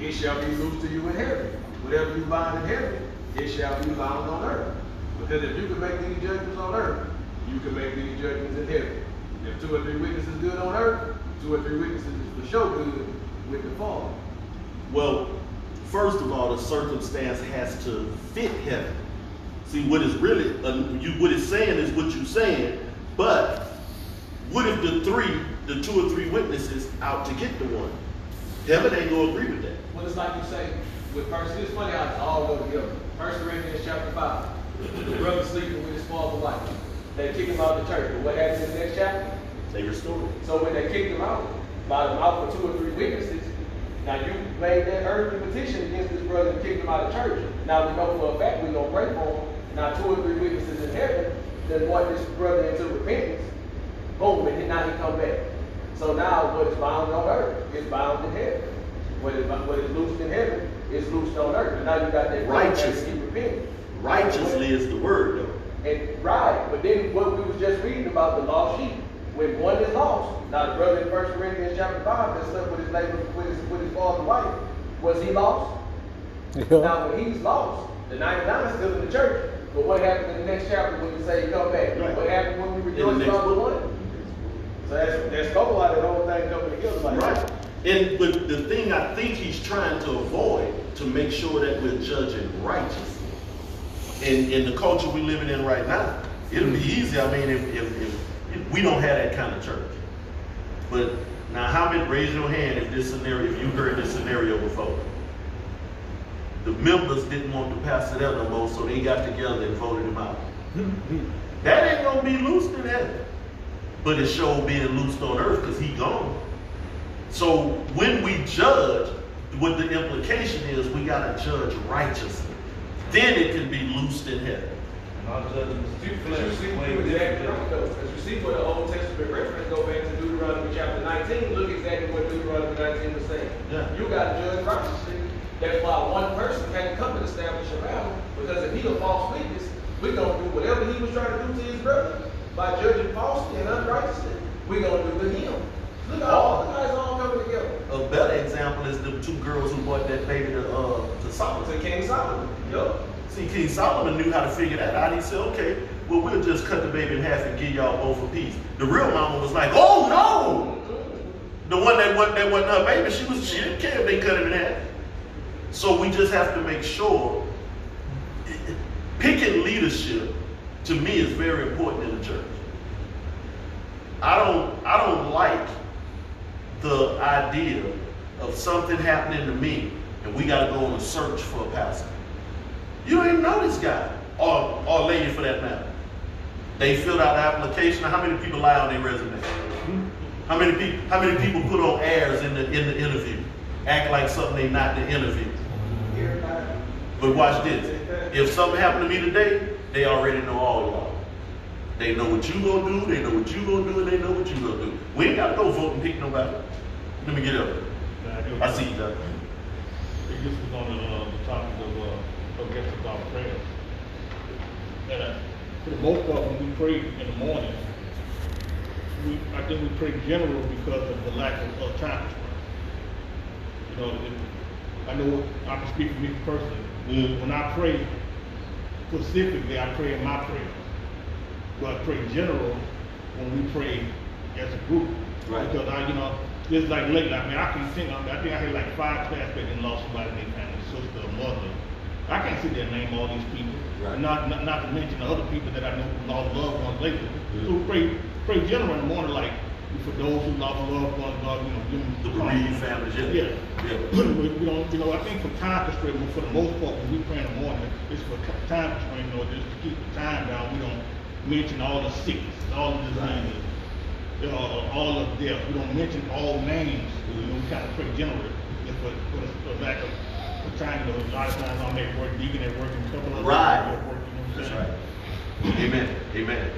it shall be loosed to you in heaven. Whatever you bind in heaven, it shall be bound on earth. Because if you can make any judgments on earth, you can make any judgments in heaven. If two or three witnesses good on earth, two or three witnesses is for sure good with the Father. Well, first of all, the circumstance has to fit heaven. See, what is really, uh, you, what it's saying is what you're saying, but what if the three, the two or three witnesses out to get the one? Heaven ain't going to agree with that. Well, it's like you say, with first, it's funny how it's all over together. First Corinthians chapter five, the brother sleeping with his father wife. They kick him out of the church. But what happens in the next chapter? They restore him. So when they kicked him out, by the mouth of two or three witnesses, now you made that earthly petition against this brother and kicked him out of the church. Now we know for a fact we're going to pray for him. Now two or three witnesses in heaven that want this brother into repentance. Boom, and now he come back. So now what is bound on earth is bound in heaven. What is, what is loosed in heaven is loosed on earth. And now you got that righteous. Repenting. Righteously is the word though. And right, but then what we was just reading about the lost sheep. When one is lost, now the brother in First Corinthians chapter five that slept with his neighbor, with his, with his father's wife, was he lost? Yeah. Now when he's lost, the ninety-nine is still in the church. But what happened in the next chapter when you say come back? Right. What happened when we rejoice about the one? So that's that's cool how the whole thing coming together like right. that. And but the thing I think he's trying to avoid to make sure that we're judging righteously. In in the culture we're living in right now, it'll be easy. I mean, if if, if, if we don't have that kind of church. But now, how many raise your hand if this scenario, if you heard this scenario before? The members didn't want to pass it out no more, so they got together and voted him out. That ain't gonna be loosed in heaven. But it showed being loosed on earth because he gone. So when we judge, what the implication is, we got to judge righteously. Then it can be loosed in heaven. As you see, for the Old Testament reference, go back to Deuteronomy chapter nineteen, look exactly what Deuteronomy nineteen was saying. Yeah. You got to judge righteously. That's why one person can't come and establish a battle, because if he a false witness, we're going to do whatever he was trying to do to his brother. By judging falsely and unrighteously, we're going to do to him. Look how all the guys all coming together. A better example is the two girls who brought that baby to, uh, to Solomon. To King Solomon. Yep. See, King Solomon knew how to figure that out. He said, okay, well, we'll just cut the baby in half and give y'all both a piece. The real mama was like, oh, no! Mm-hmm. The one that wasn't, that wasn't her baby, she, was, she didn't care if they cut him in half. So we just have to make sure, picking leadership, to me, is very important in the church. I don't, I don't like the idea of something happening to me and we got to go on a search for a pastor. You don't even know this guy or, or lady for that matter. They filled out an application. How many people lie on their resume? How many people? How many people put on airs in the in the interview, act like something they not in the interview? But watch this. If something happened to me today, they already know all y'all. They know what you gonna do, they know what you gonna do, and they know what you gonna do. We ain't gotta go vote and pick nobody. Let me get up. Yeah, I, I see you, Doc. This was on the, uh, the topic of uh, forget about prayers. And uh, for the most part, when we pray in the morning, we, I think we pray general because of the lack of, of time. You know, I know I can speak for me personally. Mm. When I pray, specifically, I pray in my prayer, but I pray general when we pray as a group. Right. Because I, you know, it's like lately. I mean, I can sing. I, mean, I think I had like five classmates and lost somebody in their family, sister or mother. I can't sit there and name all these people. Right. Not, not, not to mention the other people that I know who lost loved ones lately. Mm-hmm. So we pray, pray general in the morning, like for those who lost loved ones, God, you know, give them the bereaved families. Yeah. yeah. Yeah. you, know, you know, I think for time constraint, for the most part, when we pray in the morning, it's for time constraint, or just to keep the time down. We don't mention all the sickness, all the diseases, right. uh, all the death. We don't mention all names. You know, we kind of pray generally. It's for, for, the, for the lack of for time, you know, a lot of times I'm at work, even at work, and a couple of right. times at work. You know what I'm saying? That's right. Amen. Amen.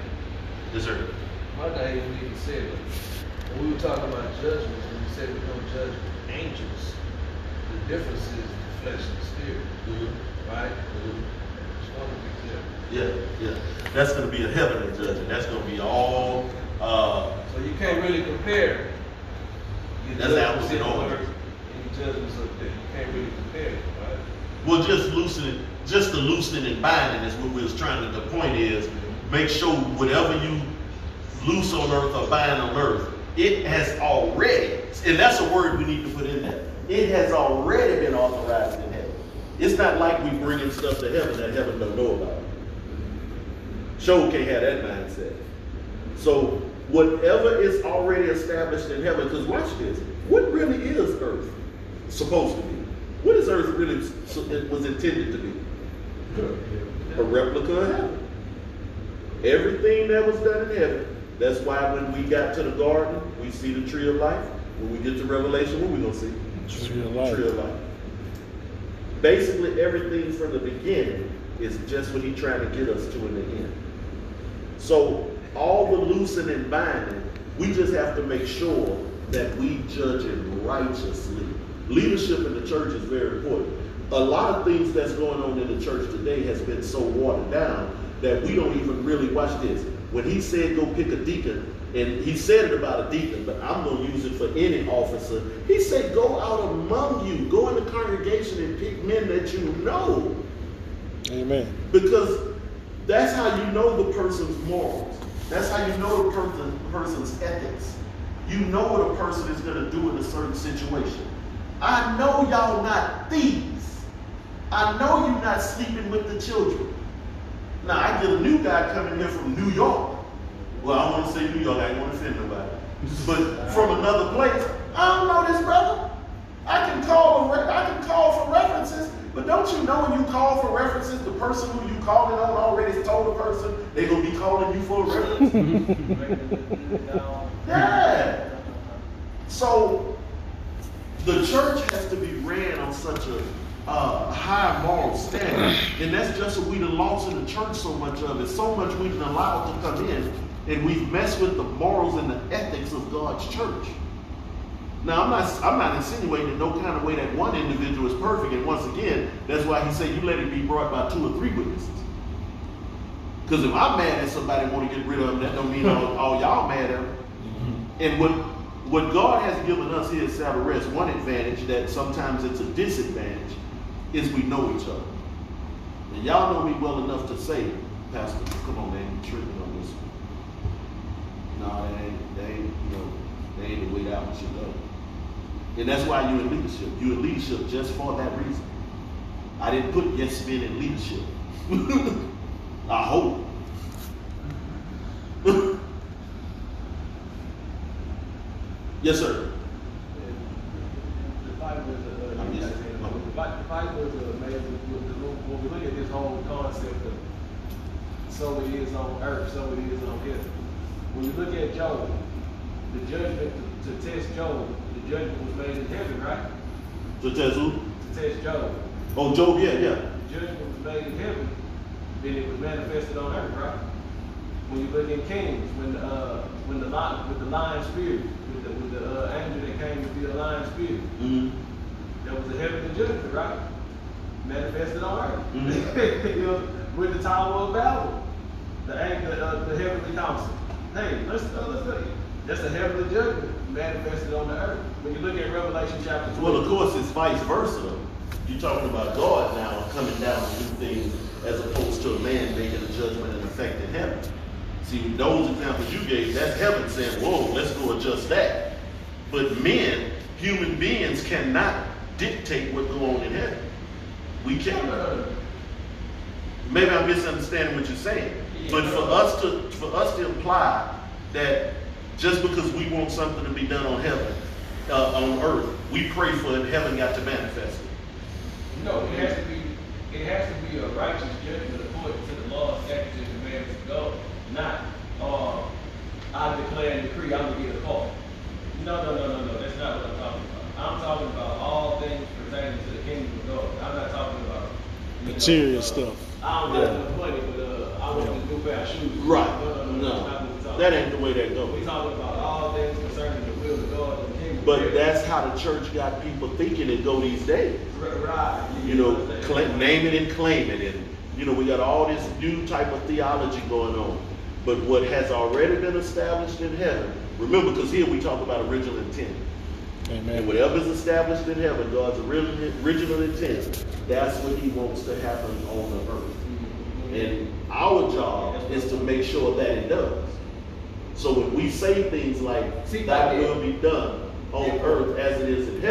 Yes, sir. My day we even said it. When we were talking about judgments, when we said we don't judge angels, the difference is the flesh and the spirit, mm-hmm. right? Mm-hmm. Just want to be clear. Yeah, yeah. That's going to be a heavenly judgment. That's going to be all. Uh, so you can't really compare. That's apples and oranges. Any judgments up there, you can't really compare it, right? Well, just loosening, just the loosening and binding is what we was trying to. The point is, mm-hmm. make sure whatever you loose on earth or bind on earth, it has already, and that's a word we need to put in there, it has already been authorized in heaven. It's not like we bringing stuff to heaven that heaven don't know about. Show can't have that mindset. So whatever is already established in heaven, because watch this, what really is earth? supposed to be. What is Earth really so it was intended to be? A replica of heaven. Everything that was done in heaven. That's why when we got to the garden, we see the tree of life. When we get to Revelation, what are we going to see? Tree of life. Tree of life. Basically, everything from the beginning is just what he's trying to get us to in the end. So all the loosening and binding, we just have to make sure that we judge it righteously. Leadership in the church is very important. A lot of things that's going on in the church today has been so watered down that we don't even really watch this. When he said go pick a deacon, and he said it about a deacon, but I'm going to use it for any officer. He said go out among you. Go in the congregation and pick men that you know. Amen. Because that's how you know the person's morals. That's how you know the person, person's ethics. You know what a person is going to do in a certain situation. I know y'all not thieves. I know you're not sleeping with the children. Now, I get a new guy coming here from New York. Well, I don't want to say New York. I ain't want to offend nobody. But from another place, I don't know this brother. I can call, I can call for references, but don't you know when you call for references, the person who you calling on already told the person they're going to be calling you for a reference? Yeah. So the church has to be ran on such a uh, high moral standard, and that's just what we've lost in the church so much of it. So much we've allowed to come in, and we've messed with the morals and the ethics of God's church. Now, I'm not, I'm not insinuating in no kind of way that one individual is perfect, and once again, that's why he said you let it be brought by two or three witnesses. Because if I'm mad at somebody and want to get rid of them, that don't mean all, all y'all mad at them. And what, what God has given us here at Sabbath Rest, one advantage that sometimes it's a disadvantage, is we know each other. And y'all know me well enough to say, Pastor, come on, man, you're tripping on this one. No, that ain't, that ain't, you know, that ain't the way that one should go. And that's why you're in leadership. You're in leadership just for that reason. I didn't put yes men in leadership. I hope. Yes, sir. The Bible is a, uh, yes, the Bible is a amazing. When we look at this whole concept of so it is on earth, so it is on heaven. When you look at Job, the judgment to, to test Job, the judgment was made in heaven, right? To test who? To test Job. Oh, Job, yeah, yeah. The judgment was made in heaven, then it was manifested on earth, right? When you look at Kings, when the uh, when the lion with the lion spirit, with the with the uh, angel that came to be a lion spirit, mm-hmm. That was a heavenly judgment, right? Manifested on earth. Mm-hmm. You know, with the Tower of Babel, the angel, uh, the heavenly council. Hey, let's uh, let's look. That's a heavenly judgment manifested on the earth. When you look at Revelation chapter two. Well, of course, it's vice versa. You're talking about God now coming down to do things as opposed to a man making a judgment and affecting heaven. See, those examples you gave, that's heaven saying, whoa, let's go adjust that. But men, human beings, cannot dictate what's going on in heaven. We cannot. Maybe I'm misunderstanding what you're saying. Yeah. But for us to for us to imply that just because we want something to be done on heaven, uh, on earth, we pray for it, heaven got to manifest it. No, it has to be, it has to be a righteous judgment according to the law, statutes, and commandments of God, not uh, I declare and decree I'm going to get a call. No, no, no, no, no, that's not what I'm talking about. I'm talking about all things pertaining to the kingdom of God. I'm not talking about material know, uh, stuff. I don't have enough money, but uh, I want yeah. a new pair of shoes. Right. No, no, no. no. That ain't the way that goes. We're talking about all things concerning the will of God and the kingdom. But that's how the church got people thinking it go these days. Right. You, you know, claim, naming and claiming it. You know, we got all this new type of theology going on. But what has already been established in heaven, remember, because here we talk about original intent. Amen. And whatever is established in heaven, God's original intent, that's what he wants to happen on the earth. Mm-hmm. And our job is to make sure that it does. So when we say things like, See, thy will be done on yeah. earth as it is in heaven,